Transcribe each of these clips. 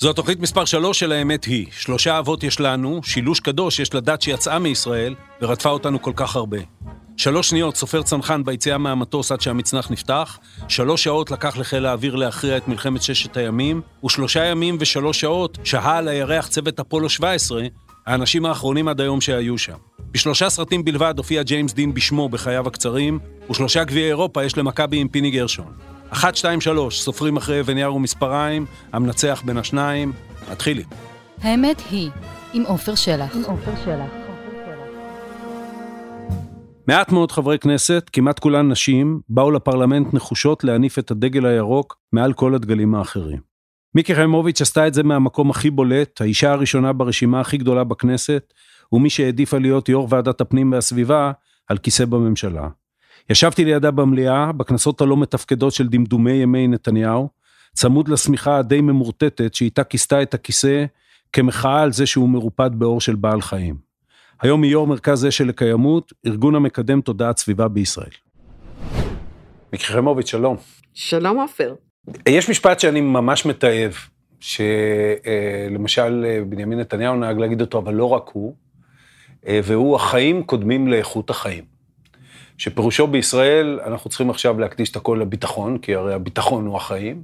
זו התוכנית מספר 3 של האמת היא. 3 אבות יש לנו, שילוש קדוש יש לדת שיצאה מישראל ורדפה אותנו כל כך הרבה. 3 שניות סופר צנחן ביציאה מהמטוס עד שהמצנח נפתח, 3 שעות לקח לחיל האוויר להכריע את מלחמת 6 הימים, ו3 ימים ו3 שעות שהה על הירח צוות אפולו 17, האנשים האחרונים עד היום שהיו שם. ב3 סרטים בלבד הופיע ג'יימס דין בשמו בחייו הקצרים, ו3 גביעי אירופה יש למכבי עם פיני גרשון. 1, 2, 3, סופרים אחרי ונייר ומספריים, המנצח בין השניים, מתחילים. האמת היא, עם עפר שלח. מעט מאוד חברי כנסת, כמעט כולן נשים, באו לפרלמנט נחושות להניף את הדגל הירוק מעל כל הדגלים האחרים. מיקי חיימוביץ' עשתה את זה מהמקום הכי בולט, האישה הראשונה ברשימה הכי גדולה בכנסת, ומי שהעדיפה להיות יו"ר ועדת הפנים והסביבה על כיסא בממשלה. ישבתי לידה במליאה, בכנסות הלא מתפקדות של דמדומי ימי נתניהו, צמוד לסמיכה הדי ממורטטת שאיתה כיסתה את הכיסא, כמחאה על זה שהוא מרופד באור של בעל חיים. היום היא יו"ר מרכז אשל לקיימות, ארגון המקדם תודעת סביבה בישראל. מיקי חיימוביץ', שלום. שלום עפר. יש משפט שאני ממש מתאהב, שלמשל בנימין נתניהו נהג להגיד אותו, אבל לא רק הוא, והוא החיים קודמים לאיכות החיים. שפירושו בישראל, אנחנו צריכים עכשיו להקדיש את הכל לביטחון, כי הרי הביטחון הוא החיים,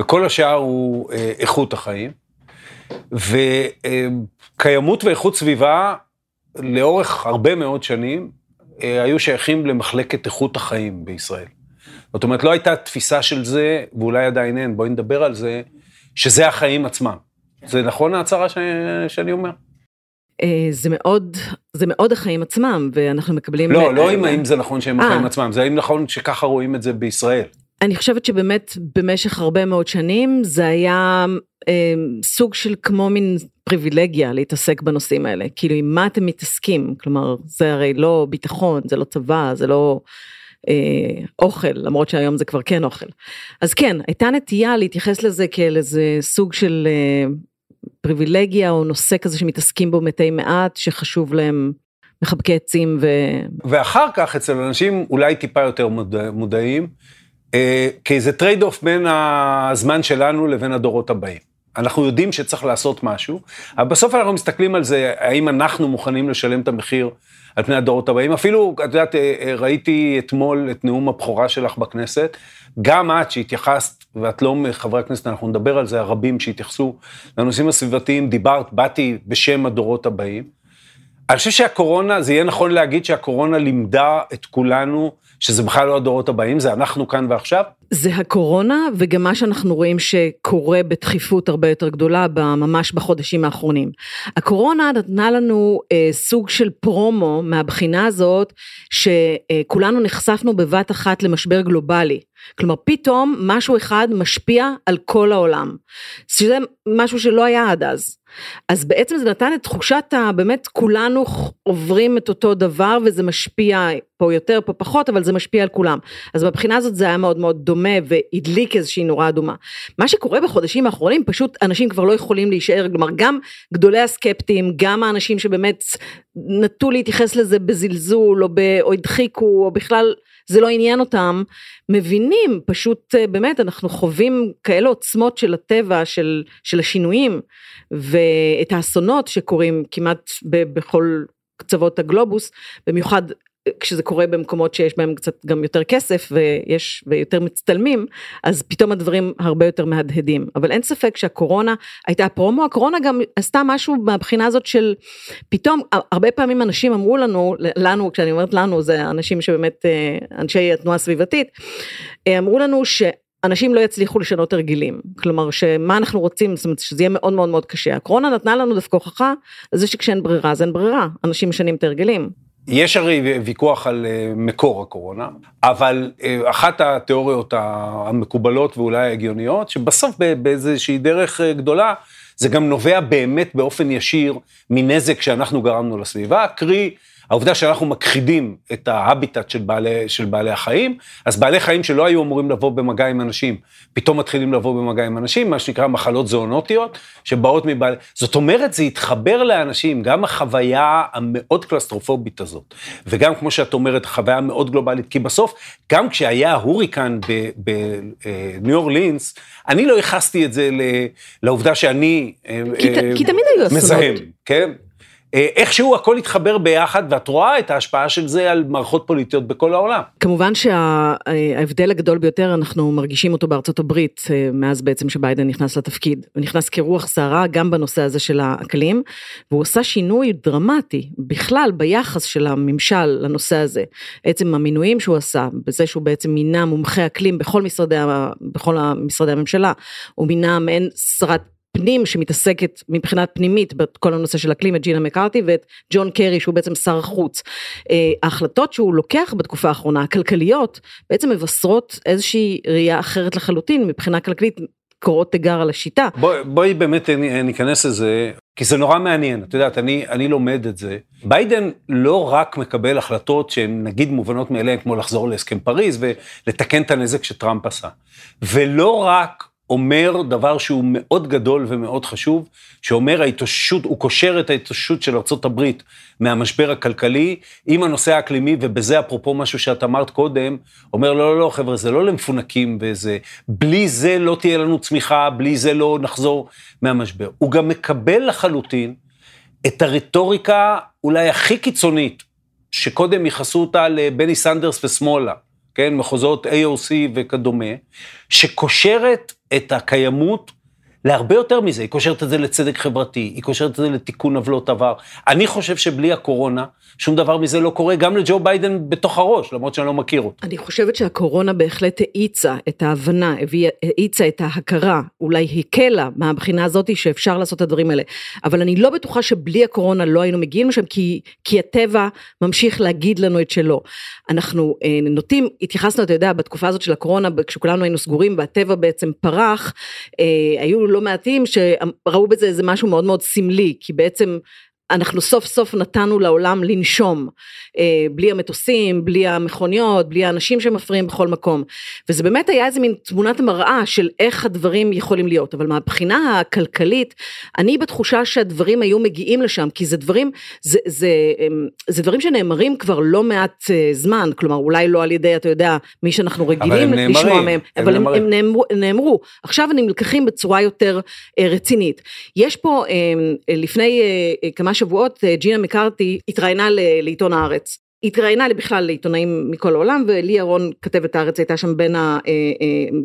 וכל השאר הוא איכות החיים, וקיימות ואיכות סביבה, לאורך הרבה מאוד שנים, היו שייכים למחלקת איכות החיים בישראל. זאת אומרת, לא הייתה תפיסה של זה, ואולי עדיין אין, בואי נדבר על זה, שזה החיים עצמם. זה נכון ההצהרה שאני אומר? זה מאוד החיים עצמם, ואנחנו מקבלים... לא אם זה נכון שהם החיים עצמם, זה האם נכון שככה רואים את זה בישראל. אני חושבת שבאמת במשך הרבה מאוד שנים, זה היה סוג של כמו מין פריבילגיה להתעסק בנושאים האלה, כאילו עם מה אתם מתעסקים, כלומר זה הרי לא ביטחון, זה לא צבא, זה לא אוכל, למרות שהיום זה כבר כן אוכל. אז כן, הייתה נטייה להתייחס לזה כאל איזה סוג של... פריבילגיה או נושא כזה שמתעסקים בו מתי מעט, שחשוב להם מחבקי עצים ו... ואחר כך אצל אנשים אולי טיפה יותר מודעים, כי זה טרייד אוף בין הזמן שלנו לבין הדורות הבאים. אנחנו יודעים שצריך לעשות משהו, אבל בסוף אנחנו מסתכלים על זה, האם אנחנו מוכנים לשלם את המחיר על פני הדורות הבאים. אפילו, את יודעת, ראיתי אתמול את נאום הבכורה שלך בכנסת, גם את שהתייחסת, ואת לא מחברי הכנסת, אנחנו נדבר על זה, הרבים שהתייחסו לנושאים הסביבתיים, דיברת, באתי בשם הדורות הבאים. אני חושב שהקורונה, זה יהיה נכון להגיד שהקורונה לימדה את כולנו, שזה בכלל לא הדורות הבאים, זה אנחנו כאן ועכשיו. זה הקורונה, וגם מה שאנחנו רואים שקורה בדחיפות הרבה יותר גדולה, ממש בחודשים האחרונים. הקורונה נתנה לנו סוג של פרומו, מהבחינה הזאת, שכולנו נחשפנו בבת אחת למשבר גלובלי. כלומר, פתאום משהו אחד משפיע על כל העולם. שזה משהו שלא היה עד אז. אז בעצם זה נתן את תחושת, באמת כולנו עוברים את אותו דבר, וזה משפיע פה יותר, פה פחות, אבל זה משפיע על כולם. אז מבחינה הזאת זה היה מאוד מאוד דומה, והדליק איזושהי נורא אדומה. מה שקורה בחודשים האחרונים, פשוט אנשים כבר לא יכולים להישאר, כלומר גם גדולי הסקפטים, גם האנשים שבאמת נטו להתייחס לזה בזלזול, או הדחיקו, או בכלל זה לא עניין אותם, מבינים פשוט באמת, אנחנו חווים כאלה עוצמות של הטבע, של השינויים, ואת האסונות שקורים כמעט בכל קצוות הגלובוס, במיוחד כשזה קורה במקומות שיש בהם קצת גם יותר כסף ויותר מצטלמים, אז פתאום הדברים הרבה יותר מהדהדים. אבל אין ספק שהקורונה הייתה פרומו, הקורונה גם עשתה משהו מהבחינה הזאת של, פתאום הרבה פעמים אנשים אמרו לנו, כשאני אומרת לנו, זה אנשים שבאמת, אנשי התנועה הסביבתית, אמרו לנו שאנשים לא יצליחו לשנות הרגילים. כלומר, שמה אנחנו רוצים, זאת אומרת, שזה יהיה מאוד מאוד מאוד קשה. הקורונה נתנה לנו דווקא הוכחה, זה שכשאין ברירה, אז אין ברירה. אנשים משנים את הרגילים. יש הרי ויכוח על מקור הקורונה, אבל אחת התיאוריות המקובלות ואולי הגיוניות, שבסוף באיזושהי דרך גדולה, זה גם נובע באמת באופן ישיר מנזק שאנחנו גרמנו לסביבה, קרי העובדה שאנחנו מכחידים את ההביטט של בעלי החיים, אז בעלי חיים שלא היו אמורים לבוא במגע עם אנשים, פתאום מתחילים לבוא במגע עם אנשים, מה שנקרא מחלות זואונוטיות, שבאות מבעלי, זאת אומרת, זה התחבר לאנשים, גם החוויה המאוד קלסטרופובית הזאת, וגם כמו שאת אומרת, חוויה מאוד גלובלית, כי בסוף, גם כשהיה ההוריקן בניו אורלינס, אני לא ייחסתי את זה לעובדה שאני מזהם, כן? איכשהו הכל התחבר ביחד, ואת רואה את ההשפעה של זה על מערכות פוליטיות בכל העולם. כמובן שההבדל הגדול ביותר, אנחנו מרגישים אותו בארצות הברית, מאז בעצם שביידן נכנס לתפקיד, הוא נכנס כרוח סערה גם בנושא הזה של האקלים, והוא עושה שינוי דרמטי, בכלל ביחס של הממשל לנושא הזה, עצם המינויים שהוא עשה, בזה שהוא בעצם מינה מומחי אקלים בכל המשרדי הממשלה, הוא מינה מעין שרת פנים שמתעסקת מבחינת פנימית בכל הנושא של אקלים, את ג'ינה מקארתי ואת ג'ון קרי שהוא בעצם שר חוץ. ההחלטות שהוא לוקח בתקופה האחרונה, הכלכליות, בעצם מבשרות איזושהי ראייה אחרת לחלוטין, מבחינה כלכלית קורות תגר על השיטה. בואי באמת ניכנס לזה, כי זה נורא מעניין, את יודעת, אני לומד את זה. ביידן לא רק מקבל החלטות שהן נגיד מובנות מאליהן, כמו לחזור להסכם פריז ולתקן את הנזק שטראמפ עשה. ולא רק אומר דבר שהוא מאוד גדול ומאוד חשוב, שאומר ההתאוששות, הוא קושר את ההתאוששות של ארצות הברית מהמשבר הכלכלי עם הנושא האקלימי, ובזה אפרופו משהו שאת אמרת קודם, אומר לא, לא, לא, חבר'ה, זה לא למפונקים וזה, בלי זה לא תהיה לנו צמיחה, בלי זה לא נחזור מהמשבר. הוא גם מקבל לחלוטין את הרטוריקה אולי הכי קיצונית, שקודם ייחסו אותה לבני סנדרס ושמאלה, כן, מחוזות AOC וכדומה, שקושרת את הקיימות להרבה יותר מזה, היא קושרת את זה לצדק חברתי, היא קושרת את זה לתיקון עוולות עבר. אני חושב שבלי הקורונה, שום דבר מזה לא קורה, גם לג'ו ביידן בתוך הראש, למרות שאני לא מכיר אותו. אני חושבת שהקורונה בהחלט העיצה את ההבנה, העיצה את ההכרה, אולי הקלה מהבחינה הזאת שאפשר לעשות את הדברים האלה, אבל אני לא בטוחה שבלי הקורונה לא היינו מגיעים לשם, כי הטבע ממשיך להגיד לנו את שלו. אנחנו נוטים, התייחסנו, אתה יודע, בתקופה הזאת של הקורונה, כשכולנו היינו סגורים, והטבע בעצם פרח, היו לא מעטים שראו בזה איזה משהו מאוד מאוד סמלי, כי בעצם אנחנו סוף סוף נתנו לעולם לנשום, בלי המטוסים, בלי המכוניות, בלי האנשים שמפריעים בכל מקום, וזה באמת היה איזה מין תמונת מראה של איך הדברים יכולים להיות, אבל מהבחינה הכלכלית, אני בתחושה שהדברים היו מגיעים לשם, כי זה דברים, זה דברים שנאמרים כבר לא מעט זמן, כלומר אולי לא על ידי, אתה יודע, מי שאנחנו רגילים לשמוע מהם, אבל הם נאמרו, עכשיו הם נלקחים בצורה יותר רצינית. יש פה, לפני כמה שבועות, ג'ינה מקארתי התראיינה לעיתון הארץ, התראיינה בכלל לעיתונאים מכל העולם, ולי ארון כתבת הארץ הייתה שם בין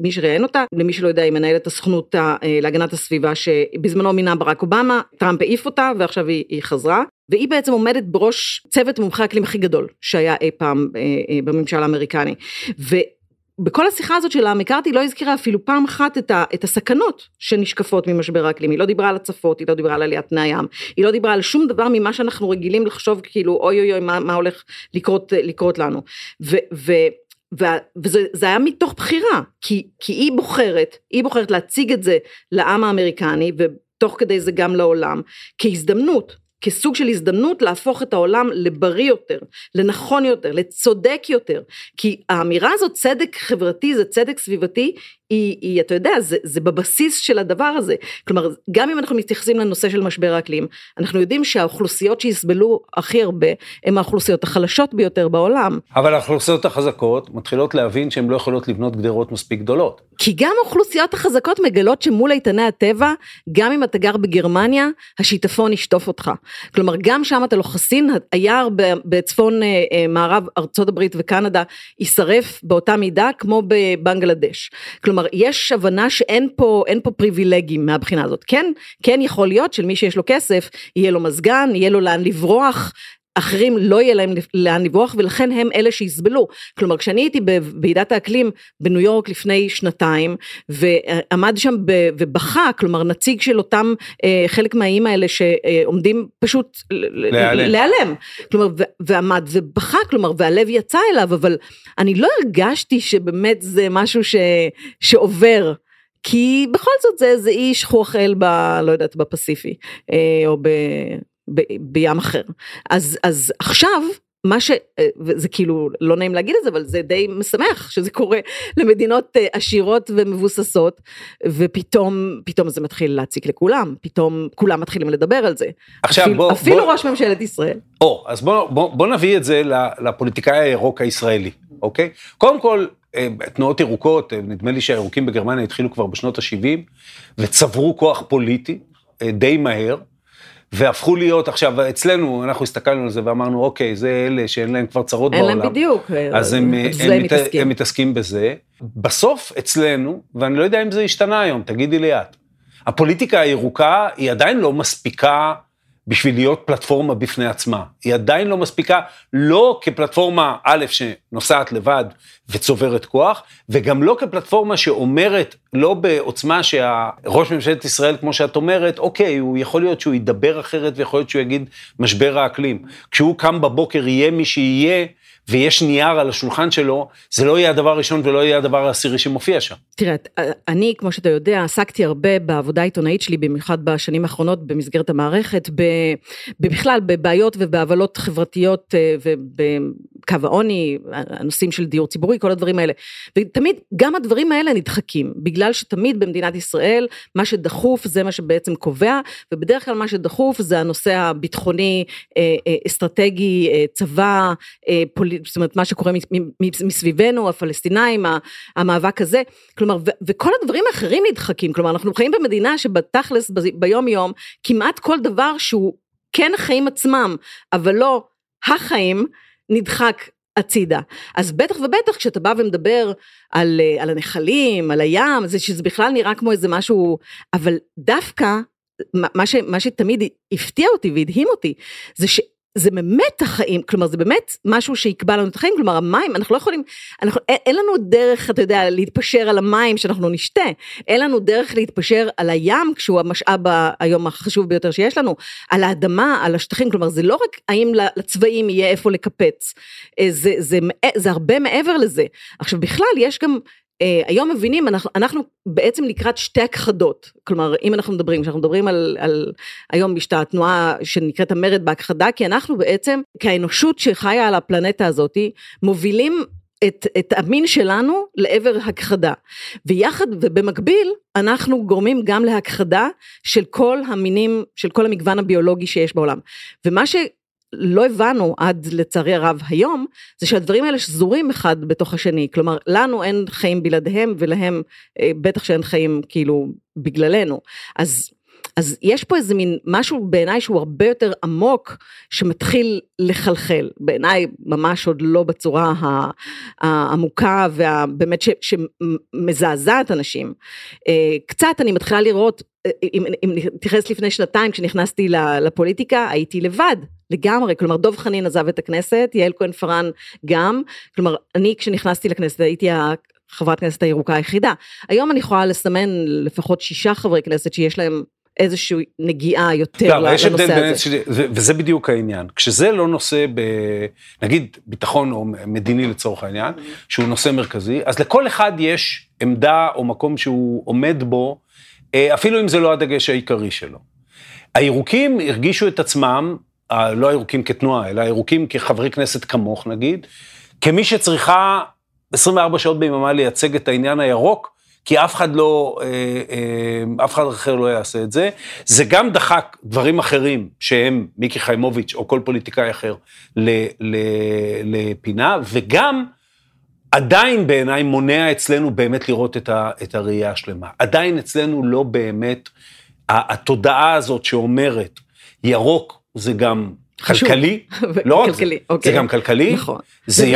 מי שראיין אותה, למי שלא יודע היא מנהלת הסוכנות להגנת הסביבה, שבזמנו מינה ברק אובמה, טראמפ העיף אותה ועכשיו היא חזרה, והיא בעצם עומדת בראש צוות מומחי האקלים הכי גדול שהיה אי פעם בממשל האמריקני, בכל השיחה הזאת שלה, מקארתי לא הזכירה אפילו פעם אחת את הסכנות שנשקפות ממשבר האקלים, היא לא דיברה על הצפות, היא לא דיברה על עליית פני הים, היא לא דיברה על שום דבר ממה שאנחנו רגילים לחשוב, כאילו אוי אוי אוי, מה הולך לקרות לנו, וזה היה מתוך בחירה, כי היא בוחרת להציג את זה לעם האמריקני, ותוך כדי זה גם לעולם, כהזדמנות, כסוג של הזדמנות להפוך את העולם לבריא יותר, לנכון יותר, לצודק יותר, כי האמירה הזאת צדק חברתי, זה צדק סביבתי, היא, אתה יודע, זה בבסיס של הדבר הזה, כלומר, גם אם אנחנו מתייחסים לנושא של משבר האקלים, אנחנו יודעים שהאוכלוסיות שיסבלו הכי הרבה, הן האוכלוסיות החלשות ביותר בעולם. אבל האוכלוסיות החזקות מתחילות להבין שהן לא יכולות לבנות גדרות מספיק גדולות. כי גם האוכלוסיות החזקות מגלות שמול איתני הטבע, גם אם אתה גר בגרמניה, השיטפון ישטוף אותך. כלומר, גם שם אתה לא חסין, היער בצפון מערב ארצות הברית וקנדה, יישרף באותה מידה כמו בבנגלדש. כלומר, יש הבנה שאין פה פריבילגים מהבחינה הזאת. כן יכול להיות של מי שיש לו כסף, יהיה לו מזגן, יהיה לו לאן לברוח, אחרים לא יהיה להם לאן לברוח, ולכן הם אלה שיסבלו. כלומר, כשאני הייתי בוועידת האקלים בניו יורק לפני שנתיים, ועמד שם ובכה, כלומר, נציג של אותם חלק מהאיים האלה שעומדים פשוט להיעלם. כלומר, ועמד ובכה, כלומר, והלב יצא אליו, אבל אני לא הרגשתי שבאמת זה משהו שעובר, כי בכל זאת זה איש חוח אל, לא יודעת, בפסיפי, או בים אחר. אז עכשיו, מה ש... זה כאילו לא נעים להגיד את זה, אבל זה די משמח שזה קורה למדינות עשירות ומבוססות, ופתאום זה מתחיל להציק לכולם, פתאום כולם מתחילים לדבר על זה. עכשיו אפילו ראש ממשלת ישראל. אז בוא נביא את זה לפוליטיקאי הירוק הישראלי, אוקיי? קודם כל, תנועות ירוקות, נדמה לי שהירוקים בגרמניה התחילו כבר בשנות ה-70, וצברו כוח פוליטי די מהר, והפכו להיות, עכשיו אצלנו, אנחנו הסתכלנו על זה ואמרנו, אוקיי, זה אלה שאין להם כבר צרות בעולם. אין להם בדיוק. אז הם מתעסקים בזה. בסוף אצלנו, ואני לא יודע אם זה השתנה היום, תגידי לי את, הפוליטיקה הירוקה היא עדיין לא מספיקה בשביל להיות פלטפורמה בפני עצמה. היא עדיין לא מספיקה, לא כפלטפורמה א' שנוסעת לבד וצוברת כוח, וגם לא כפלטפורמה שאומרת, לא בעוצמה שראש ממשלת ישראל, כמו שאת אומרת, אוקיי, הוא יכול להיות שהוא ידבר אחרת, ויכול להיות שהוא יגיד משבר האקלים. כשהוא קם בבוקר יהיה מי שיהיה, ויש נייר על השולחן שלו, זה לא יהיה הדבר הראשון ולא יהיה הדבר העשירי שמופיע שם. תראה, אני, כמו שאתה יודע, עסקתי הרבה בעבודה העיתונאית שלי, במיוחד בשנים האחרונות במסגרת המערכת, בכלל בבעיות ובעבלות חברתיות ובקו העוני, הנושאים של דיור ציבורי, כל הדברים האלה. ותמיד גם הדברים האלה נדחקים, בגלל שתמיד במדינת ישראל, מה שדחוף זה מה שבעצם קובע, ובדרך כלל מה שדחוף זה הנושא הביטחוני, אסטרטגי, צבא, זאת אומרת, מה שקורה מסביבנו, הפלסטינאים, המאבק הזה, כלומר, וכל הדברים האחרים נדחקים, כלומר, אנחנו חיים במדינה שבתכלס, ביום יום, כמעט כל דבר שהוא כן חיים עצמם, אבל לא החיים, נדחק הצידה. אז בטח ובטח, כשאתה בא ומדבר על הנחלים, על הים, שזה בכלל נראה כמו איזה משהו, אבל דווקא, מה שתמיד הפתיע אותי והדהים אותי, זה ש... זה באמת החיים, כלומר, זה באמת משהו שיקבע לנו את החיים, כלומר, המים, אנחנו לא יכולים, אין לנו דרך, אתה יודע, להתפשר על המים שאנחנו נשתה, אין לנו דרך להתפשר על הים, כשהוא המשאב היום החשוב ביותר שיש לנו, על האדמה, על השטחים, כלומר, זה לא רק האם לצבעים יהיה איפה לקפץ, זה הרבה מעבר לזה. עכשיו, בכלל, יש גם, היום מבינים, אנחנו בעצם לקראת שתי הכחדות, כלומר, אם אנחנו מדברים, כשאנחנו מדברים על היום בשתה התנועה שנקראת המרד בהכחדה, כי אנחנו בעצם, כאנושות שחיה על הפלנטה הזאת, מובילים את המין שלנו לעבר הכחדה, ויחד ובמקביל, אנחנו גורמים גם להכחדה של כל המינים, של כל המגוון הביולוגי שיש בעולם, ומה ש... לא הבנו עד לצערי הרב היום, זה שהדברים האלה שזורים אחד בתוך השני, כלומר, לנו אין חיים בלעדיהם, ולהם בטח שאין חיים כאילו בגללנו, אז יש פה איזה מין משהו בעיניי שהוא הרבה יותר עמוק, שמתחיל לחלחל, בעיניי ממש עוד לא בצורה העמוקה, ובאמת שמזעזעת אנשים, קצת אני מתחילה לראות, אם תיחס לפני שנתיים, כשנכנסתי לפוליטיקה, הייתי לבד, לגמרי, כלומר, דוב חנין עזב את הכנסת, יעל כהן פארן גם, כלומר, אני כשנכנסתי לכנסת, הייתי חברת כנסת הירוקה היחידה, היום אני יכולה לסמן לפחות 6 חברי כנסת, שיש להם איזושהי נגיעה יותר לנושא הזה. וזה בדיוק העניין, כשזה לא נושא, נגיד, ביטחון או מדיני לצורך העניין, שהוא נושא מרכזי, אז לכל אחד יש עמדה או מקום שהוא עומד בו, אפילו אם זה לא הדגש העיקרי שלו. הירוקים הרגישו את עצמם, לא הירוקים כתנועה, אלא הירוקים כחברי כנסת כמוך נגיד, כמי שצריכה 24 שעות ביממה לייצג את העניין הירוק, כי אף אחד אחר לא יעשה את זה, זה גם דחק דברים אחרים, שהם מיקי חיימוביץ' או כל פוליטיקאי אחר, לפינה, וגם עדיין בעיניי מונע אצלנו באמת לראות את הראייה השלמה, עדיין אצלנו לא באמת, התודעה הזאת שאומרת, ירוק, זה גם כלכלי, לא רק זה, זה גם כלכלי, זה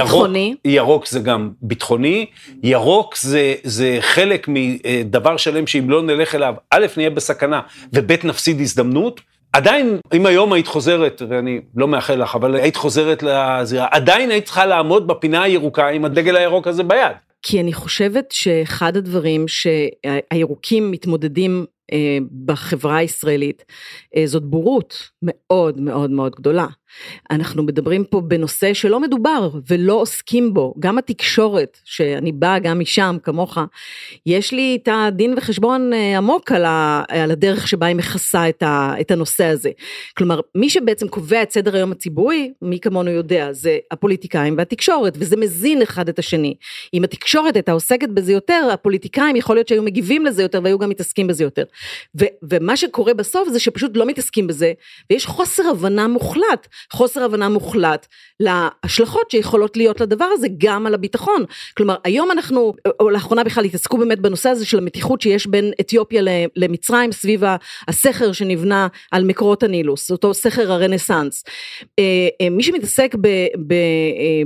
ירוק זה גם ביטחוני, ירוק זה חלק מדבר שלם שאם לא נלך אליו, א' נהיה בסכנה, וב' נפסיד הזדמנות, עדיין, אם היום היית חוזרת, ואני לא מאחל לך, אבל היית חוזרת לזירה, עדיין היית צריכה לעמוד בפינה הירוקה עם הדגל הירוק הזה ביד. כי אני חושבת שאחד הדברים שהירוקים מתמודדים בחברה הישראלית, זאת בורות מאוד מאוד מאוד גדולה. אנחנו מדברים פה בנושא שלא מדובר ולא עוסקים בו, גם התקשורת, שאני באה גם משם כמוך, יש לי את הדין וחשבון עמוק על הדרך שבה היא מכסה את הנושא הזה, כלומר מי שבעצם קובע את סדר היום הציבורי, מי כמונו יודע, זה הפוליטיקאים והתקשורת, וזה מזין אחד את השני, אם התקשורת הייתה עוסקת בזה יותר, הפוליטיקאים יכול להיות שהיו מגיבים לזה יותר, והיו גם מתעסקים בזה יותר, ומה שקורה בסוף זה שפשוט לא מתעסקים בזה, ויש חוסר הבנה מוחלט להשלכות שיכולות להיות לדבר הזה, גם על הביטחון. כלומר, היום אנחנו, או לאחרונה בכלל, התעסקו באמת בנושא הזה של המתיחות שיש בין אתיופיה למצרים, סביב הסכר שנבנה על מקורות הנילוס, אותו סכר הרנסנס. מי שמתעסק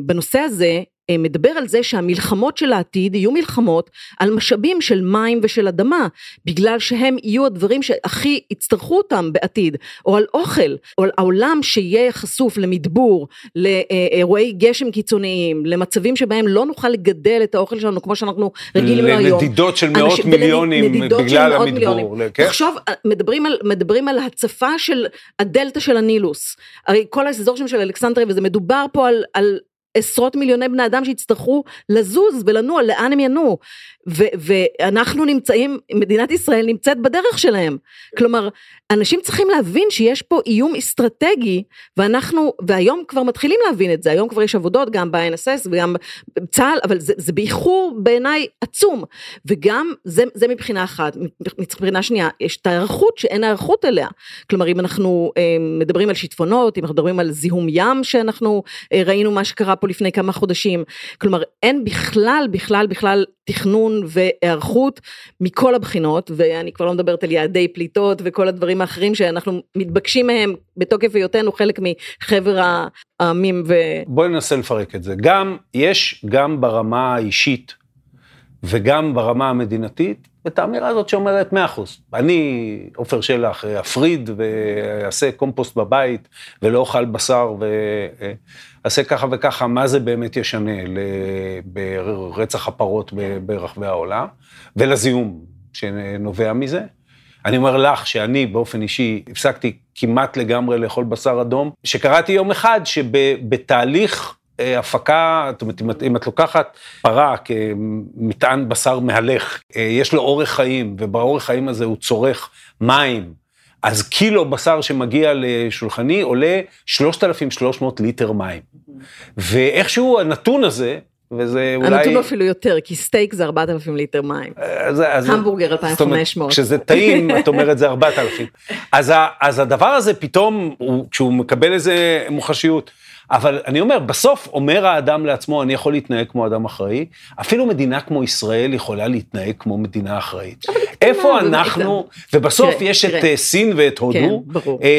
בנושא הזה, מדבר על זה שהמלחמות של העתיד יהיו מלחמות על משאבים של מים ושל אדמה, בגלל שהם יהיו הדברים שהכי יצטרכו אותם בעתיד, או על אוכל, או על העולם שיהיה חשוף למדבור, לאירועי גשם קיצוניים, למצבים שבהם לא נוכל לגדל את האוכל שלנו, כמו שאנחנו רגילים היום. לנדידות של מאות מיליונים בגלל המדבור. עכשיו, מדברים על הצפה של הדלטה של הנילוס. הרי כל האזור שם של אלכסנדריה, וזה מדובר פה על עשרות מיליוני בני אדם שיצטרכו לזוז ולנוע, לאן הם ינוע, ואנחנו נמצאים, מדינת ישראל נמצאת בדרך שלהם, כלומר, אנשים צריכים להבין שיש פה איום אסטרטגי, והיום כבר מתחילים להבין את זה, היום כבר יש עבודות, גם ב-NSS וגם בצה"ל, אבל זה באיחור בעיניי עצום, וגם זה מבחינה אחת, מבחינה שנייה, יש את הערכות שאין הערכות אליה, כלומר, אם אנחנו מדברים על שיטפונות, אם אנחנו מדברים על זיהום ים, שאנחנו ראינו מה שקרה פה לפני כמה חודשים, כלומר, אין בכלל תכנון והערכות מכל הבחינות, ואני כבר לא מדברת על יעדי פליטות וכל הדברים האחרים שאנחנו מתבקשים מהם בתוקף היותנו חלק מחבר העמים. בואי ננסה לפרק את זה. יש גם ברמה האישית וגם ברמה המדינתית, את האמירה הזאת שאומרת 100%. אני, עפר שלח, אפריד ועשה קומפוסט בבית, ולא אוכל בשר, ועשה ככה וככה, מה זה באמת ישנה ברצח הפרות ברחבי העולם, ולזיהום שנובע מזה. אני אומר לך שאני באופן אישי הפסקתי כמעט לגמרי לאכול בשר אדום, שקראתי יום אחד שבתהליך הפקה, זאת אומרת, אם את לוקחת פרה כמטען בשר מהלך, יש לו אורך חיים, ובאורך חיים הזה הוא צורך מים, אז קילו בשר שמגיע לשולחני עולה 3,300 ליטר מים. ואיכשהו הנתון הזה, וזה אולי... הנתון אפילו יותר, כי סטייק זה 4,000 ליטר מים. המבורגר 2,500. כשזה טעים, את אומרת זה 4,000. אז הדבר הזה פתאום, כשהוא מקבל איזה מוחשיות, אבל אני אומר, בסוף אומר האדם לעצמו, אני יכול להתנהג כמו אדם אחראי, אפילו מדינה כמו ישראל יכולה להתנהג כמו מדינה אחראית. איפה אנחנו, ובסוף יש את סין ואת הודו,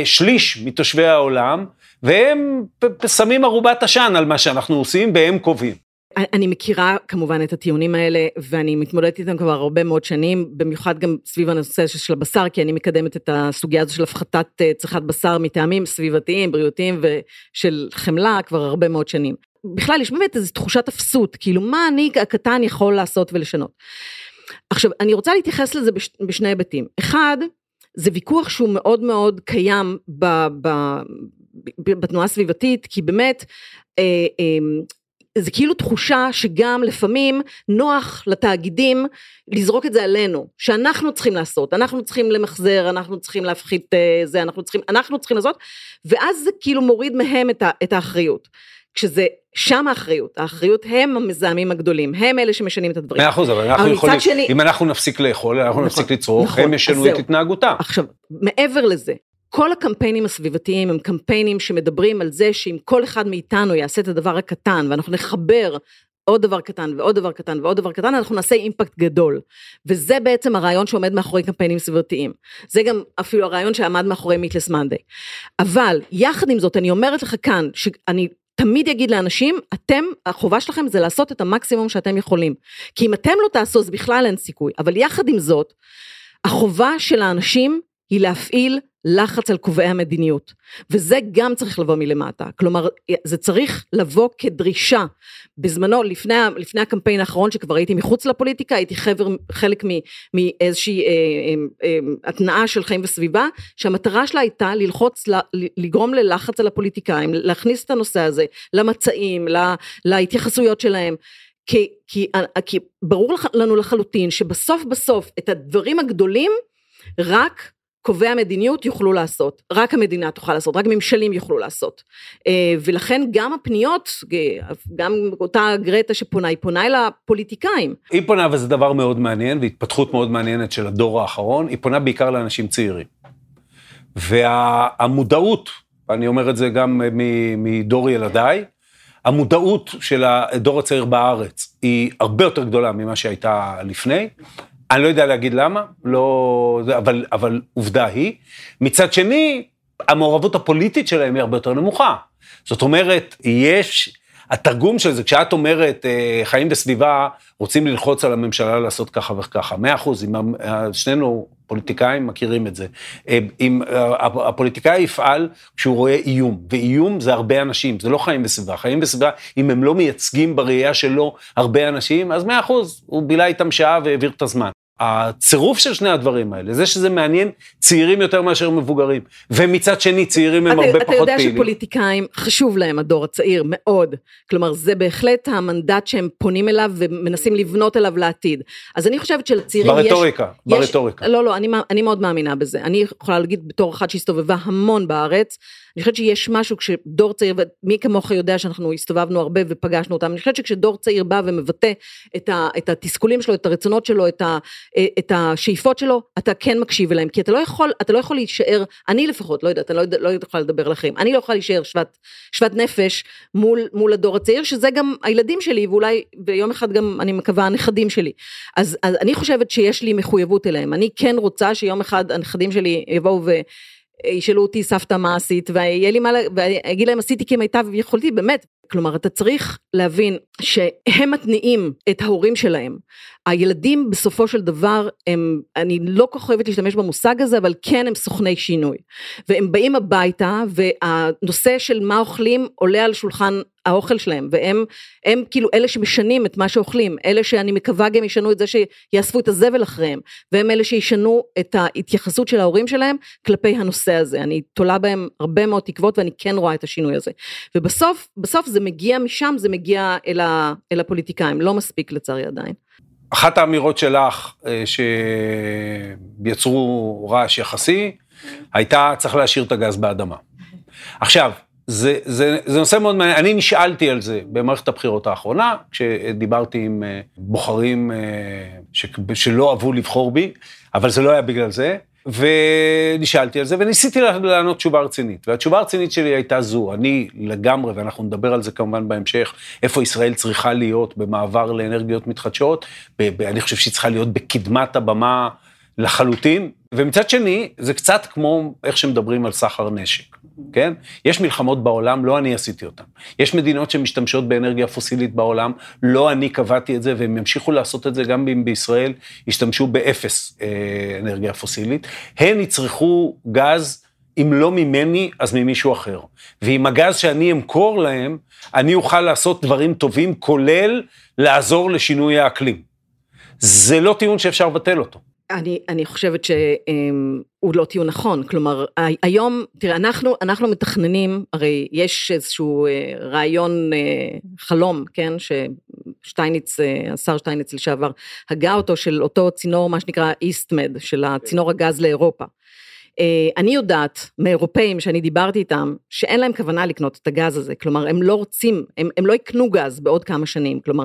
שליש מתושבי העולם, והם שמים ערובת עשן על מה שאנחנו עושים, והם קובעים. אני מכירה כמובן את הטיעונים האלה, ואני מתמודדת איתם כבר הרבה מאוד שנים, במיוחד גם סביב הנושא של הבשר, כי אני מקדמת את הסוגיה הזו של הפחתת צריכת בשר מטעמים סביבתיים, בריאותיים ושל חמלה כבר הרבה מאוד שנים. בכלל יש באמת איזו תחושת אפסות, כאילו מה אני הקטן יכול לעשות ולשנות. עכשיו, אני רוצה להתייחס לזה בשני היבטים. אחד, זה ויכוח שהוא מאוד מאוד קיים בתנועה הסביבתית, כי באמת, זה כאילו תחושה שגם לפעמים נוח לתאגידים לזרוק את זה עלינו, שאנחנו צריכים לעשות, אנחנו צריכים למחזר, אנחנו צריכים להפחית זה, אנחנו צריכים לעשות, ואז זה כאילו מוריד מהם את האחריות, כשזה שם האחריות הם המזהמים הגדולים, הם אלה שמשנים את הדברים. 100%, אבל אנחנו יכולים, אם אנחנו נפסיק לאכול, אנחנו נפסיק לצרוך, הם ישנו את התנהגותם. עכשיו, מעבר לזה, כל הקמפיינים הסביבתיים הם קמפיינים שמדברים על זה שאם כל אחד מאיתנו יעשה את הדבר הקטן, ואנחנו נחבר עוד דבר קטן ועוד דבר קטן ועוד דבר קטן, אנחנו נעשה אימפקט גדול. וזה בעצם הרעיון שעומד מאחורי קמפיינים סביבתיים. זה גם אפילו הרעיון שעמד מאחורי מיטלס מנדי. אבל יחד עם זאת, אני אומרת לך כאן, שאני תמיד יגיד לאנשים, אתם, החובה שלכם זה לעשות את המקסימום שאתם יכולים. כי אם אתם לא תעשו, זה בכלל אין סיכוי. אבל יחד עם זאת, החובה של האנשים היא להפעיל לחץ על קובעי המדיניות, וזה גם צריך לבוא מלמטה, כלומר זה צריך לבוא כדרישה. בזמנו לפני הקמפיין האחרון שכבר הייתי מחוץ לפוליטיקה, הייתי חלק מאיזושהי התנעה של חיים וסביבה, שהמטרה שלה הייתה ללחוץ, לגרום ללחץ על הפוליטיקאים, להכניס את הנושא הזה למצעים, להתייחסויות שלהם, כי ברור לנו לחלוטין שבסוף את הדברים הגדולים רק קובעי המדיניות יוכלו לעשות, רק המדינה תוכל לעשות, רק ממשלים יוכלו לעשות, ולכן גם הפניות, גם אותה גרטה שפונה, היא פונה אל הפוליטיקאים. היא פונה, וזה דבר מאוד מעניין, והתפתחות מאוד מעניינת של הדור האחרון, היא פונה בעיקר לאנשים צעירים. והמודעות, אני אומר את זה גם מדור ילדיי, המודעות של הדור הצעיר בארץ, היא הרבה יותר גדולה ממה שהייתה לפני, אני לא יודע להגיד למה, לא, אבל עובדה היא. מצד שני, המעורבות הפוליטית שלהם היא הרבה יותר נמוכה. זאת אומרת, יש, התרגום של זה, כשאת אומרת, חיים וסביבה, רוצים ללחוץ על הממשלה לעשות ככה וככה, 100%, שנינו פוליטיקאים מכירים את זה. אם הפוליטיקאי יפעל כשהוא רואה איום, ואיום זה הרבה אנשים, זה לא חיים וסביבה. חיים וסביבה, אם הם לא מייצגים בראייה שלו הרבה אנשים, אז 100%, הוא בילה איתם שעה והעביר את הזמן. הצירוף של שני הדברים האלה, זה שזה מעניין צעירים יותר מאשר מבוגרים, ומצד שני צעירים הם הרבה פחות פעילים. אתה יודע שפוליטיקאים חשוב להם הדור הצעיר מאוד, כלומר זה בהחלט המנדט שהם פונים אליו ומנסים לבנות אליו לעתיד, אז אני חושבת שלצעירים יש... ברטוריקה. לא, אני מאוד מאמינה בזה, אני יכולה להגיד בתור אחת שהסתובבה המון בארץ, אני חושבת שיש משהו כשדור צעיר, ומי כמוך יודע שאנחנו הסתובבנו הרבה ופגשנו אותם, אני חושבת שכשדור צעיר בא ומבטא את התסכולים שלו, את הרצונות שלו, את השאיפות שלו, אתה כן מקשיב אליהם, כי אתה לא יכול להישאר, אני לפחות, לא יודעת, אני לא יכולה לדבר לכם, אני לא יכולה להישאר שוות נפש מול הדור הצעיר, שזה גם הילדים שלי, ואולי ביום אחד גם אני מקווה הנכדים שלי, אז אני חושבת שיש לי מחויבות אליהם, אני כן רוצה שיום אחד הנכדים שלי יבואו ישאלו אותי סבתא מה עשית, ואגיד להם עשיתי כמיטב יכולתי, באמת, כלומר אתה צריך להבין שהם מתניעים את ההורים שלהם, הילדים בסופו של דבר, אני לא כל כך אוהבת להשתמש במושג הזה, אבל כן הם סוכני שינוי, והם באים הביתה, והנושא של מה אוכלים עולה על שולחן האוכל שלהם, והם כאילו אלה שמשנים את מה שאוכלים, אלה שאני מקווה גם ישנו את זה שיאספו את הזבל אחריהם, והם אלה שישנו את ההתייחסות של ההורים שלהם כלפי הנושא הזה, אני תולה בהם הרבה מאוד תקוות, ואני כן רואה את השינוי הזה, ובסוף זה מגיע משם, זה מגיע אל הפוליטיקאים, לא מספיק לצערי עדיין. אחת האמירות שלך שיצרו רעש יחסי, הייתה צריך להשאיר את הגז באדמה. עכשיו, זה נושא מאוד מעניין, אני נשאלתי על זה במערכת הבחירות האחרונה, כשדיברתי עם בוחרים שלא אהבו לבחור בי, אבל זה לא היה בגלל זה, ונשאלתי על זה, וניסיתי לענות תשובה רצינית, והתשובה הרצינית שלי הייתה זו, אני לגמרי, ואנחנו נדבר על זה כמובן בהמשך, איפה ישראל צריכה להיות במעבר לאנרגיות מתחדשות, אני חושב שהיא צריכה להיות בקדמת הבמה לחלוטין, ומצד שני, זה קצת כמו איך שמדברים על סחר נשק, כן? יש מלחמות בעולם, לא אני עשיתי אותן. יש מדינות שמשתמשות באנרגיה פוסילית בעולם, לא אני קבעתי את זה, והם ימשיכו לעשות את זה גם אם בישראל ישתמשו באפס אנרגיה פוסילית. הן יצריכו גז, אם לא ממני, אז ממישהו אחר. ועם הגז שאני אמכור להם, אני אוכל לעשות דברים טובים, כולל לעזור לשינוי האקלים. זה לא טיעון שאפשר לבטל אותו. אני חושבת שהוא לא תהיו נכון, כלומר, היום, תראה, אנחנו מתכננים, הרי יש איזשהו רעיון חלום, כן, ששטייניץ, השר שטייניץ לשעבר, הגה אותו של אותו צינור, מה שנקרא EastMed, של הצינור הגז לאירופה. אני יודעת מאירופאים שאני דיברתי איתם, שאין להם כוונה לקנות את הגז הזה, כלומר, הם לא רוצים, הם לא יקנו גז בעוד כמה שנים, כלומר,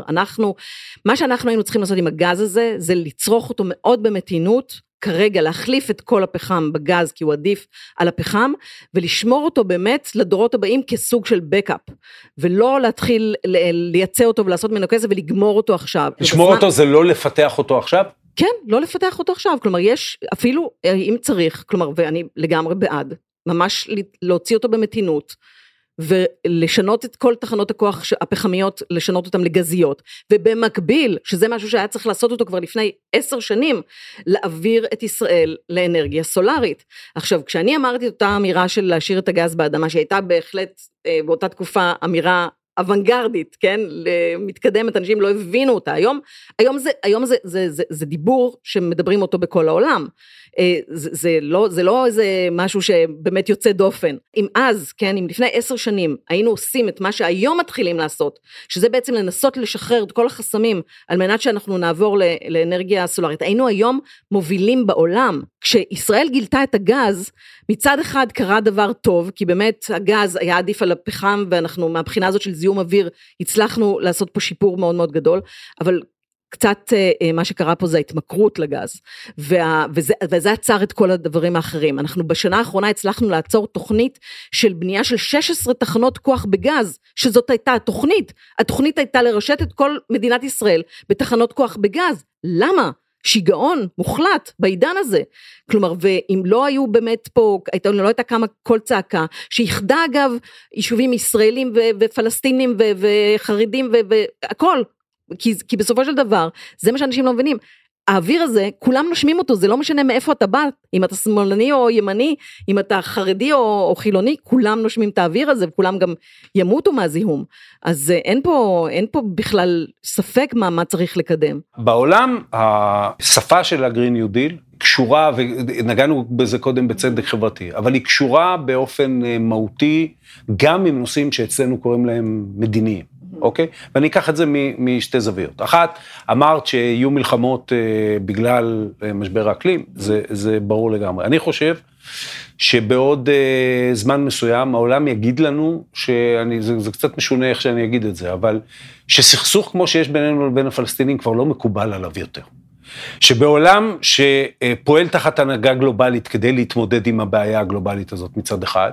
מה שאנחנו היינו צריכים לעשות עם הגז הזה, זה לצרוך אותו מאוד במתינות, כרגע להחליף את כל הפחם בגז, כי הוא עדיף על הפחם, ולשמור אותו באמת לדורות הבאים כסוג של בקאפ, ולא להתחיל לייצא אותו ולעשות ממנו כסף ולגמור אותו עכשיו. לשמור אותו זה לא לפתח אותו עכשיו? כן, לא לפתח אותו עכשיו, כלומר יש אפילו, אם צריך, כלומר ואני לגמרי בעד, ממש להוציא אותו במתינות, ולשנות את כל תחנות הכוח הפחמיות, לשנות אותן לגזיות, ובמקביל, שזה משהו שהיה צריך לעשות אותו כבר לפני 10 שנים, להעביר את ישראל לאנרגיה סולארית. עכשיו, כשאני אמרתי אותה אמירה של להשאיר את הגז באדמה, שהייתה בהחלט באותה תקופה אמירה אוונגרדית, כן, מתקדמת, אנשים לא הבינו אותה, היום זה דיבור שמדברים אותו בכל העולם, זה לא איזה משהו שבאמת יוצא דופן. אם אז, כן, אם לפני 10 שנים היינו עושים את מה שהיום מתחילים לעשות, שזה בעצם לנסות לשחרר את כל החסמים, על מנת שאנחנו נעבור לאנרגיה סולארית, היינו היום מובילים בעולם. כשישראל גילתה את הגז, מצד אחד קרה דבר טוב, כי באמת הגז היה עדיף על הפחם, ואנחנו מהבחינה הזאת של זיהום אוויר, הצלחנו לעשות פה שיפור מאוד מאוד גדול, אבל קצת מה שקרה פה זה ההתמכרות לגז, וזה עצר את כל הדברים האחרים. אנחנו בשנה האחרונה הצלחנו לעצור תוכנית של בנייה של 16 תחנות כוח בגז, שזאת הייתה התוכנית. התוכנית הייתה לרשת את כל מדינת ישראל בתחנות כוח בגז. למה? שיגעון מוחלט בעידן הזה. כלומר, ואם לא היו באמת פה, לא הייתה כמה כל צעקה, שיחדה אגב יישובים ישראלים ופלסטינים וחרדים והכל, כי בסופו של דבר, זה מה שאנשים לא מבינים. האוויר הזה, כולם נושמים אותו, זה לא משנה מאיפה אתה בא, אם אתה שמאלני או ימני, אם אתה חרדי או חילוני, כולם נושמים את האוויר הזה, וכולם גם ימותו מהזיהום. אז אין פה בכלל ספק מה צריך לקדם. בעולם, השפה של הגרין ניו דיל, קשורה, ונגענו בזה קודם בצדק חברתי, אבל היא קשורה באופן מהותי, גם עם נושאים שאצלנו קוראים להם מדיניים. אוקיי? ואני אקח את זה משתי זוויות. אחת, אמרת שיהיו מלחמות בגלל משבר האקלים, זה ברור לגמרי. אני חושב שבעוד זמן מסוים, העולם יגיד לנו, זה קצת משונה איך שאני אגיד את זה, אבל שסכסוך כמו שיש בינינו לבין הפלסטינים, כבר לא מקובל עליו יותר. שבעולם שפועל תחת הנהגה גלובלית, כדי להתמודד עם הבעיה הגלובלית הזאת מצד אחד,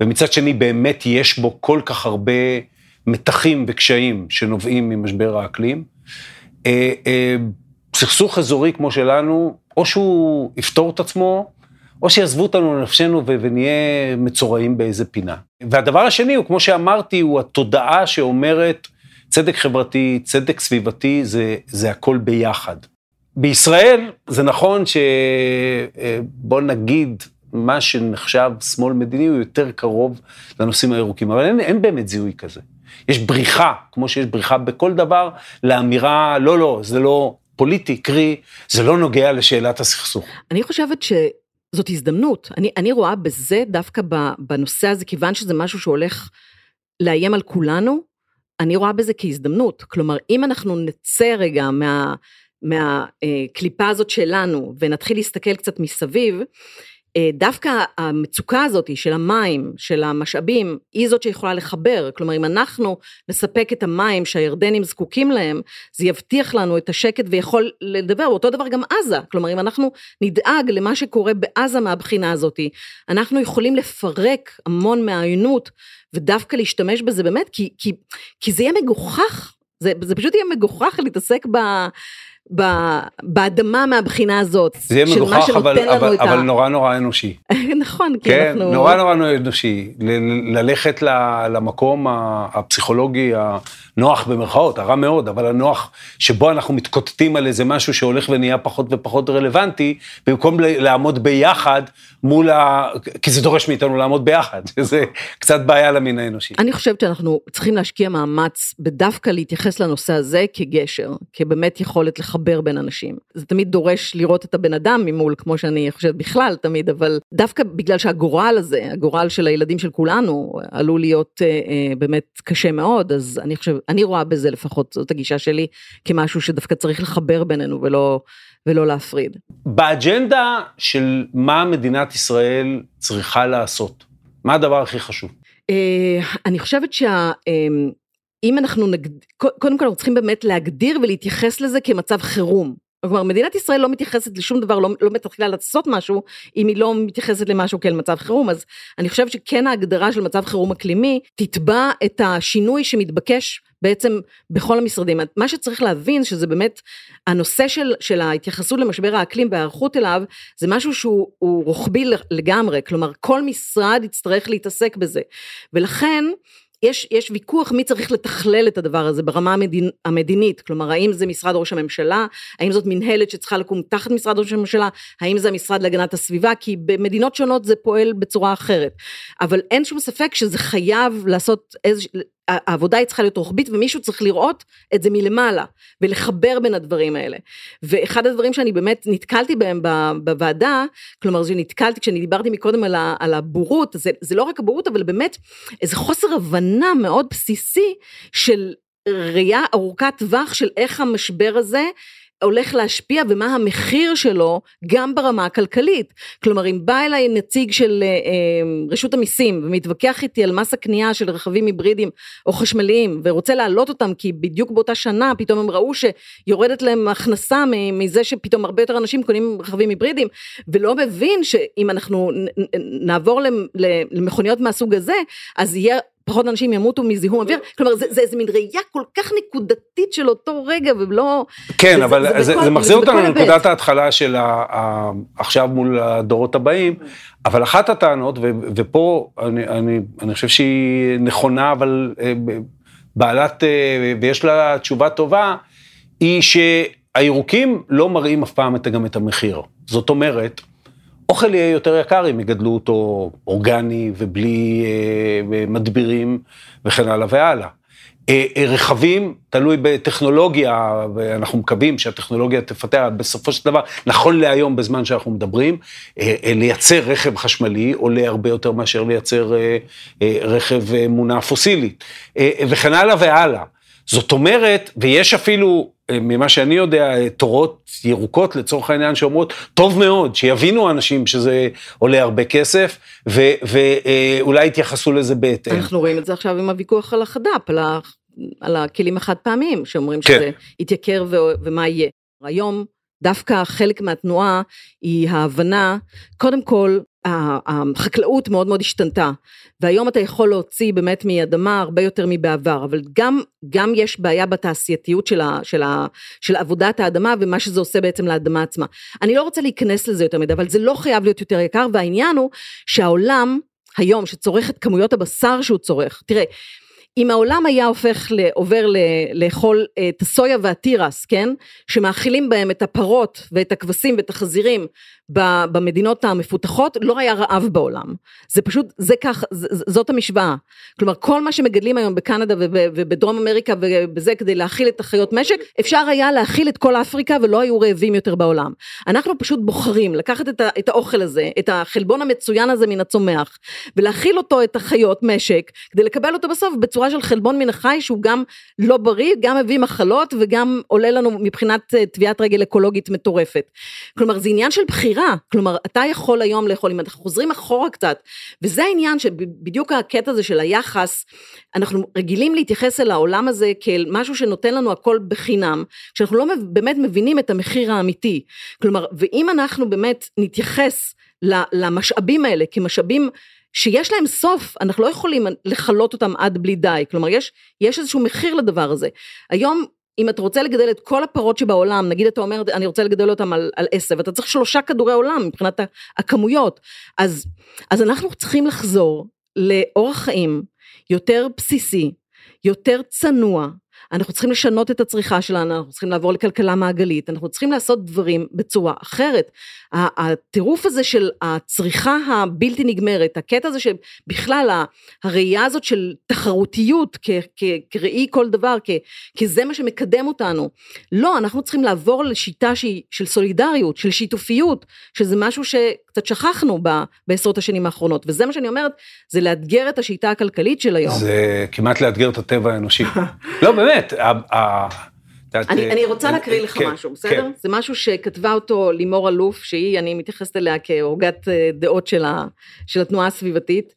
ומצד שני באמת יש בו כל כך הרבה מתחים וקשיים שנובעים ממשבר האקלים, סכסוך אזורי כמו שלנו, או שהוא יפתור את עצמו, או שיעזבו אותנו לנפשנו ונהיה מצורעים באיזה פינה. והדבר השני, הוא כמו שאמרתי, הוא התודעה שאומרת, צדק חברתי, צדק סביבתי, זה הכל ביחד. בישראל זה נכון שבוא נגיד, מה שנחשב שמאל מדיני הוא יותר קרוב לנושאים הירוקים, אבל אין באמת זיהוי כזה. יש בריחה, כמו שיש בריחה בכל דבר, לאמירה, לא, זה לא פוליטי, קרי, זה לא נוגע לשאלת הסכסוך. אני חושבת שזאת הזדמנות, אני רואה בזה דווקא בנושא הזה, כיוון שזה משהו שהולך לאיים על כולנו, אני רואה בזה כהזדמנות, כלומר, אם אנחנו נצא רגע מהקליפה הזאת שלנו, ונתחיל להסתכל קצת מסביב, דווקא המצוקה הזאת של המים, של המשאבים, היא זאת שיכולה לחבר, כלומר אם אנחנו נספק את המים שהירדנים זקוקים להם, זה יבטיח לנו את השקט ויכול לדבר, אותו דבר גם עזה, כלומר אם אנחנו נדאג למה שקורה בעזה מהבחינה הזאת, אנחנו יכולים לפרק המון מהעינות, ודווקא להשתמש בזה באמת, כי זה יהיה מגוחך, זה פשוט יהיה מגוחך להתעסק באדמה מהבחינה הזאת, זה יהיה מגוחך, אבל נורא נורא אנושי. נכון, כי אנחנו... נורא נורא אנושי, ללכת למקום הפסיכולוגי הנוח במרכאות, הרע מאוד, אבל הנוח שבו אנחנו מתקוטטים על איזה משהו שהולך ונהיה פחות ופחות רלוונטי, במקום לעמוד ביחד מול כי זה דורש מאיתנו לעמוד ביחד, שזה קצת בעיה למין האנושי. אני חושבת שאנחנו צריכים להשקיע מאמץ בדווקא להתייחס לנושא הזה כגשר, כבאמת יכולת לחבר בין אנשים. זה תמיד דורש לראות את הבן אדם ממול, כמו שאני חושבת בכלל תמיד, אבל דווקא בגלל שהגורל הזה, הגורל של הילדים של כולנו, עלול להיות באמת קשה מאוד, אז אני חושבת, אני רואה בזה לפחות, זאת הגישה שלי, כמשהו שדווקא צריך לחבר בינינו ולא להפריד. באג'נדה של מה מדינת ישראל צריכה לעשות, מה הדבר הכי חשוב? אני חושבת אם אנחנו, קודם כל אנחנו צריכים באמת להגדיר ולהתייחס לזה כמצב חירום, כלומר, מדינת ישראל לא מתייחסת לשום דבר, לא מתחילה לעשות משהו, אם היא לא מתייחסת למשהו כאל מצב חירום, אז אני חושבת שכן ההגדרה של מצב חירום אקלימי, תתבע את השינוי שמתבקש בעצם בכל המשרדים. מה שצריך להבין, שזה באמת הנושא של ההתייחסות למשבר האקלים והערכות אליו, זה משהו שהוא רוחבי לגמרי, כלומר, כל משרד יצטרך להתעסק בזה, ולכן, יש ויכוח מי צריך לתכלל את הדבר הזה ברמה המדינית, כלומר, האם זה משרד ראש הממשלה, האם זאת מנהלת שצריכה לקום תחת משרד ראש הממשלה, האם זה המשרד להגנת הסביבה, כי במדינות שונות זה פועל בצורה אחרת, אבל אין שום ספק שזה חייב לעשות העבודה היא צריכה להיות רוחבית, ומישהו צריך לראות את זה מלמעלה, ולחבר בין הדברים האלה, ואחד הדברים שאני באמת נתקלתי בהם בוועדה, כלומר שנתקלתי, כשאני דיברתי מקודם על הבורות, זה לא רק הבורות, אבל באמת איזה חוסר הבנה מאוד בסיסי, של ראייה ארוכת טווח, של איך המשבר הזה, הולך להשפיע ומה המחיר שלו גם ברמה הכלכלית. כלומר, אם בא אליי נציג של רשות המיסים ומתווכח איתי על מס הקנייה של רכבים היברידים או חשמליים ורוצה להעלות אותם כי בדיוק באותה שנה פתאום הם ראו שיורדת להם הכנסה מזה שפתאום הרבה יותר אנשים קונים רכבים היברידים ולא מבין שאם אנחנו נעבור למכוניות מהסוג הזה אז יהיה פחות אנשים ימותו מזיהום אוויר, כלומר, זה איזה מין ראייה כל כך נקודתית של אותו רגע, ולא... כן, אבל זה מחזיר אותנו לנקודת ההתחלה של עכשיו מול הדורות הבאים, אבל אחת הטענות, ופה אני חושב שהיא נכונה, אבל בעלת, ויש לה תשובה טובה, היא שהירוקים לא מראים אף פעם גם את המחיר. זאת אומרת, אוכל יהיה יותר יקר אם יגדלו אותו אורגני ובלי מדבירים וכן הלאה והלאה. רכבים, תלוי בטכנולוגיה, ואנחנו מקווים שהטכנולוגיה תפתח בסופו של דבר, נכון להיום בזמן שאנחנו מדברים, לייצר רכב חשמלי עולה הרבה יותר מאשר לייצר רכב מונע פוסילית, וכן הלאה והלאה. זאת אומרת, ויש אפילו, ממה שאני יודע, תורות ירוקות לצורך העניין שאומרות, טוב מאוד, שיבינו אנשים שזה עולה הרבה כסף, ואולי יתייחסו לזה בהתאם. אנחנו רואים את זה עכשיו עם הוויכוח על החד"פ, על הכלים החד פעמים, שאומרים שזה יתייקר ומה יהיה. היום דווקא חלק מהתנועה היא ההבנה, קודם כל, החקלאות מאוד מאוד השתנתה, והיום אתה יכול להוציא באמת מאדמה הרבה יותר מבעבר, אבל גם יש בעיה בתעשייתיות של עבודת האדמה, ומה שזה עושה בעצם לאדמה עצמה. אני לא רוצה להיכנס לזה יותר מדי, אבל זה לא חייב להיות יותר יקר, והעניין הוא שהעולם היום שצורך את כמויות הבשר שהוא צורך, תראה, אם העולם היה עובר לאכול את הסויה והטירס, כן? שמאכילים בהם את הפרות ואת הכבשים ואת החזירים במדינות המפותחות, לא היה רעב בעולם. זה פשוט, זה כך, זאת המשוואה. כלומר, כל מה שמגדלים היום בקנדה ובדרום אמריקה ובזה כדי להאכיל את החיות משק, אפשר היה להאכיל את כל אפריקה ולא היו רעבים יותר בעולם. אנחנו פשוט בוחרים לקחת את האוכל הזה, את החלבון המצוין הזה מן הצומח, ולהאכיל אותו, את החיות משק, כדי לקבל אותו בסוף בצורה של חלבון מן החי שהוא גם לא בריא, גם מביא מחלות וגם עולה לנו מבחינת תביעת רגל אקולוגית מטורפת. כלומר, זה עניין של בחירה, כלומר, אתה יכול היום לאכול, אם אנחנו חוזרים אחורה קצת, וזה העניין שבדיוק הקטע הזה של היחס, אנחנו רגילים להתייחס אל העולם הזה כאל משהו שנותן לנו הכל בחינם, שאנחנו לא באמת מבינים את המחיר האמיתי. כלומר, ואם אנחנו באמת נתייחס למשאבים האלה כמשאבים שיש להם סוף, אנחנו לא יכולים לחלות אותם עד בלי די, כלומר יש איזשהו מחיר לדבר הזה, היום אם אתה רוצה לגדל את כל הפרות שבעולם, נגיד אתה אומר אני רוצה לגדל אותם על 10, ואתה צריך 3 כדורי עולם מבחינת הכמויות, אז אנחנו צריכים לחזור לאורח חיים יותר בסיסי, יותר צנוע, אנחנו צריכים לשנות את הצריכה שלנו, אנחנו צריכים לעבור לכלכלה מעגלית, אנחנו צריכים לעשות דברים בצורה אחרת. הטירוף הזה של הצריכה הבלתי נגמרת, הקטע הזה שבכלל הראייה הזאת של תחרותיות כראי כל דבר, כזה מה שמקדם אותנו. לא, אנחנו צריכים לעבור לשיטה של סולידריות, של שיתופיות, שזה משהו שקצת שכחנו בעשרות השנים האחרונות, וזה מה שאני אומרת, זה לאתגר את השיטה הכלכלית של היום. זה כמעט לאתגר את הטבע האנושי. לא, באמת. אני רוצה להקריא לך משהו, בסדר? זה משהו שכתבה אותו לימור אלוף, שהיא, אני מתייחסת אליה כהורגת דעות של התנועה הסביבתית,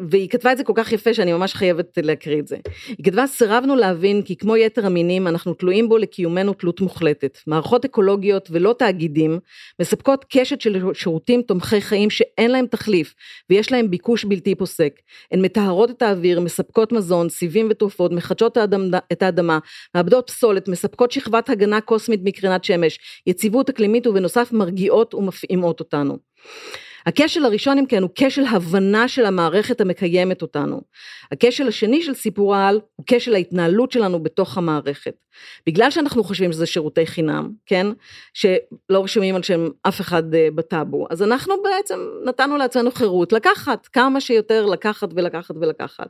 והיא כתבה את זה כל כך יפה שאני ממש חייבת להקריא את זה. היא כתבה, סירבנו להבין כי כמו יתר המינים אנחנו תלויים בו לקיומנו תלות מוחלטת. מערכות אקולוגיות ולא תאגידים מספקות קשת של שירותים תומכי חיים שאין להם תחליף ויש להם ביקוש בלתי פוסק. הן מטהרות את האוויר, מספקות מזון, סיבים ותרופות, מחדשות את האדמה, מעבדות פסולת, מספקות שכבת הגנה קוסמית מקרינת שמש, יציבות אקלימית ובנוסף מרגיעות ומפעימות אותנו. הכשל הראשון, אם כן, הוא כשל הבנה של המערכת המקיימת אותנו. הכשל השני של סיפור העל, הוא כשל ההתנהלות שלנו בתוך המערכת. בגלל שאנחנו חושבים שזה שירותי חינם, כן? שלא רשומים על שם אף אחד בטאבו. אז אנחנו בעצם נתנו לעצמנו חירות, לקחת, כמה שיותר לקחת ולקחת ולקחת.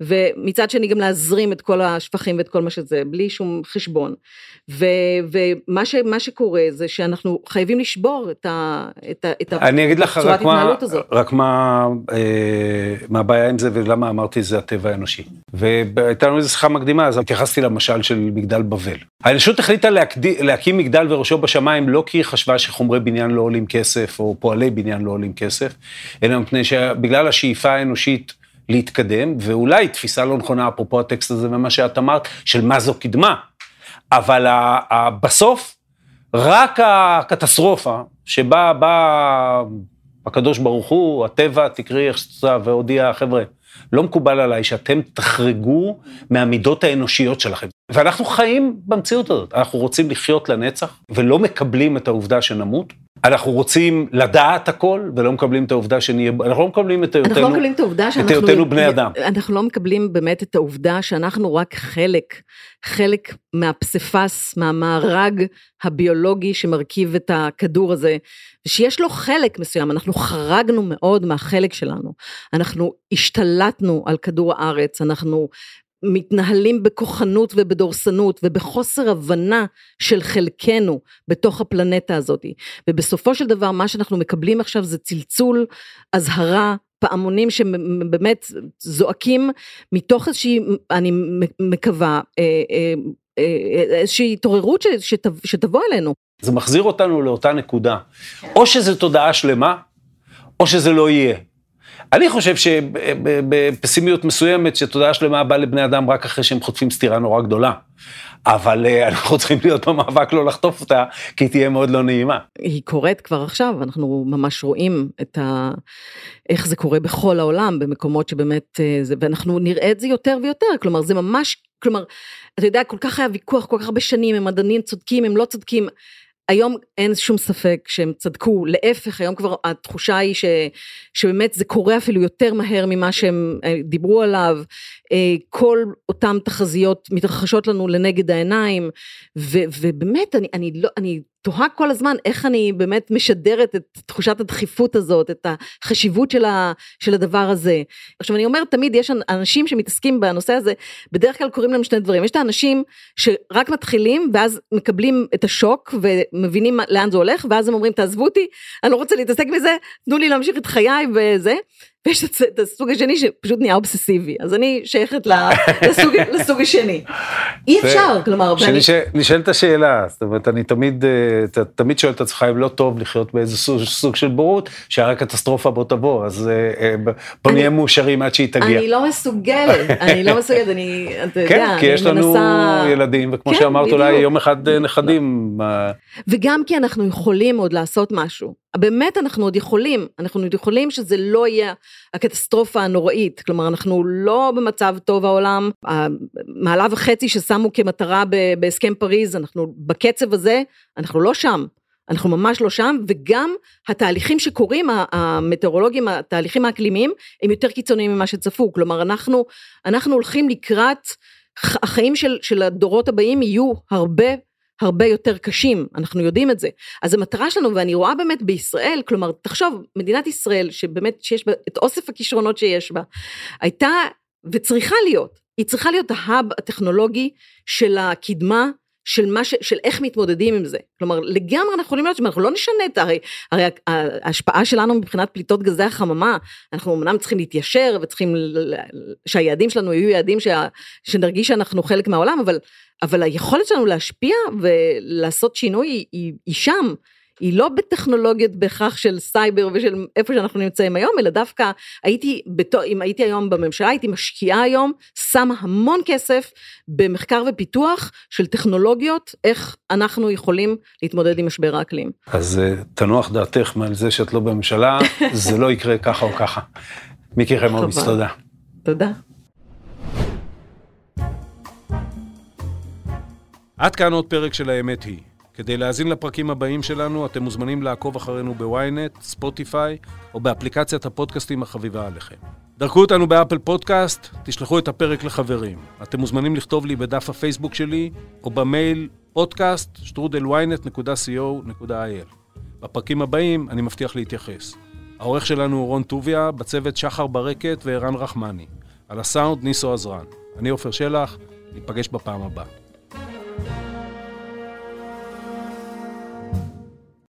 ומצד שני גם להזרים את כל השפחים ואת כל מה שזה, בלי שום חשבון. ומה שקורה זה שאנחנו חייבים לשבור את אני אגיד לך רק מה הבעיה עם זה ולמה אמרתי זה הטבע האנושי. והייתה לנו איזו שיחה מקדימה, אז התייחסתי למשל של מגדל בבל. האנושות החליטה להקים מגדל וראשו בשמיים, לא כי היא חשבה שחומרי בניין לא עולים כסף, או פועלי בניין לא עולים כסף, אלא מפני שבגלל השאיפה האנושית להתקדם, ואולי תפיסה לא נכונה, אפרופו הטקסט הזה ומה שאת אמרת, של מה זו קדמה. אבל בסוף, רק הקטסטרופה, שבה הקדוש ברוך הוא, הטבע, תקריא איך שצריך והודיע, חבר'ה, לא מקובל עליי שאתם תחרגו מהמידות האנושיות שלכם. ואנחנו חיים במציאות הזאת. אנחנו רוצים לחיות לנצח ולא מקבלים את העובדה שנמות. אנחנו רוצים לדעת הכל ולא מקבלים את העובדה שנהיה, אנחנו לא מקבלים את היותנו בני אדם. אנחנו לא מקבלים באמת את העובדה שאנחנו רק חלק מהפסיפס, מהמארג הביולוגי שמרכיב את הכדור הזה, שיש לו חלק מסוים, אנחנו חרגנו מאוד מהחלק שלנו, אנחנו השתלטנו על כדור הארץ, אנחנו מתנהלים בכוחנות ובדורסנות ובחוסר הבנה של חלקנו בתוך הפלנטה הזאת. ובסופו של דבר מה שאנחנו מקבלים עכשיו זה צלצול, אזהרה, פעמונים שבאמת זועקים מתוך איזושהי, אני מקווה, איזושהי התעוררות שתבוא אלינו. זה מחזיר אותנו לאותה נקודה. או שזו תודעה שלמה, או שזה לא יהיה. אני חושב שבפסימיות מסוימת שתודעה שלמה באה לבני אדם רק אחרי שהם חוטפים סתירה נורא גדולה. אבל אנחנו צריכים להיות במאבק לא לחטוף אותה, כי תהיה מאוד לא נעימה. היא קורית כבר עכשיו, אנחנו ממש רואים איך זה קורה בכל העולם, במקומות שבאמת, ואנחנו נראה את זה יותר ויותר, כלומר זה ממש, כלומר, אתה יודע, כל כך היה ויכוח, כל כך הרבה שנים, הם מדענים צודקים, הם לא צודקים, היום אין שום ספק שהם צדקו, להפך, היום כבר התחושה היא שבאמת זה קורה אפילו יותר מהר ממה שהם דיברו עליו, כל אותם תחזיות מתרחשות לנו לנגד העיניים, ובאמת אני תוהה כל הזמן איך אני באמת משדרת את תחושת הדחיפות הזאת, את החשיבות של הדבר הזה. עכשיו אני אומרת, תמיד יש אנשים שמתעסקים בנושא הזה, בדרך כלל קוראים להם שני דברים, יש את האנשים שרק מתחילים, ואז מקבלים את השוק, ומבינים לאן זה הולך, ואז הם אומרים, תעזבו אותי, אני לא רוצה להתעסק בזה, תנו לי להמשיך את חיי וזה, ויש את הסוג השני שפשוט נהיה אובססיבי, אז אני שייכת לסוג השני. אי אפשר, כלומר... נשאלת השאלה, זאת אומרת, אני תמיד שואל את עצמך, אם לא טוב לחיות באיזה סוג של בורות, שהרי קטסטרופה בוא תבוא, אז בוא נהיה מאושרים עד שהיא תגיע. אני לא מסוגלת, אני, אתה יודע, אני מנסה... כן, כי יש לנו ילדים, וכמו שאמרת, אולי יום אחד נכדים. וגם כי אנחנו יכולים עוד לעשות משהו, באמת אנחנו עוד יכולים שזה לא יהיה הקטסטרופה הנוראית, כלומר אנחנו לא במצב טוב העולם, המעלה וחצי ששמו כמטרה בהסכם פריז, אנחנו בקצב הזה, אנחנו לא שם, אנחנו ממש לא שם, וגם התהליכים שקורים, המטאורולוגים, התהליכים האקלימיים, הם יותר קיצוניים ממה שצפו, כלומר אנחנו הולכים לקראת, החיים של הדורות הבאים יהיו הרבה יותר קשים, אנחנו יודעים את זה, אז המטרה שלנו, ואני רואה באמת בישראל, כלומר, תחשוב, מדינת ישראל, שבאמת שיש בה, את אוסף הכישרונות שיש בה, הייתה, וצריכה להיות, היא צריכה להיות ההאב הטכנולוגי, של הקדמה, של איך מתמודדים עם זה, כלומר, לגמרי אנחנו יכולים להיות, אנחנו לא נשנה את הרי ההשפעה שלנו, מבחינת פליטות גזי החממה, אנחנו אמנם צריכים להתיישר, וצריכים, שהיעדים שלנו יהיו יעדים, שנרגיש שאנחנו חלק מהעולם, אבל היכולת שלנו להשפיע ולעשות שינוי היא שם, היא לא בטכנולוגיות בהכרח של סייבר ושל איפה שאנחנו נמצאים היום, אלא דווקא אם הייתי היום בממשלה, הייתי משקיעה היום, שמה המון כסף במחקר ופיתוח של טכנולוגיות, איך אנחנו יכולים להתמודד עם משבר האקלים. אז תנוח דעתך מעל זה שאת לא בממשלה, זה לא יקרה ככה או ככה. מיקי חיימוביץ', תודה. תודה. עד כאן עוד פרק של האמת היא. כדי להאזין לפרקים הבאים שלנו, אתם מוזמנים לעקוב אחרינו בוויינט, ספוטיפיי, או באפליקציית הפודקאסטים החביבה עליכם. דרכו אותנו באפל פודקאסט, תשלחו את הפרק לחברים. אתם מוזמנים לכתוב לי בדף הפייסבוק שלי, או במייל podcast@ynet.co.il. בפרקים הבאים אני מבטיח להתייחס. העורך שלנו הוא רון טוביה, בצוות שחר ברקת וערן רחמני. על הסאונד ניסו עזרן. אני עפר שלח, ניפגש בפעם הבאה.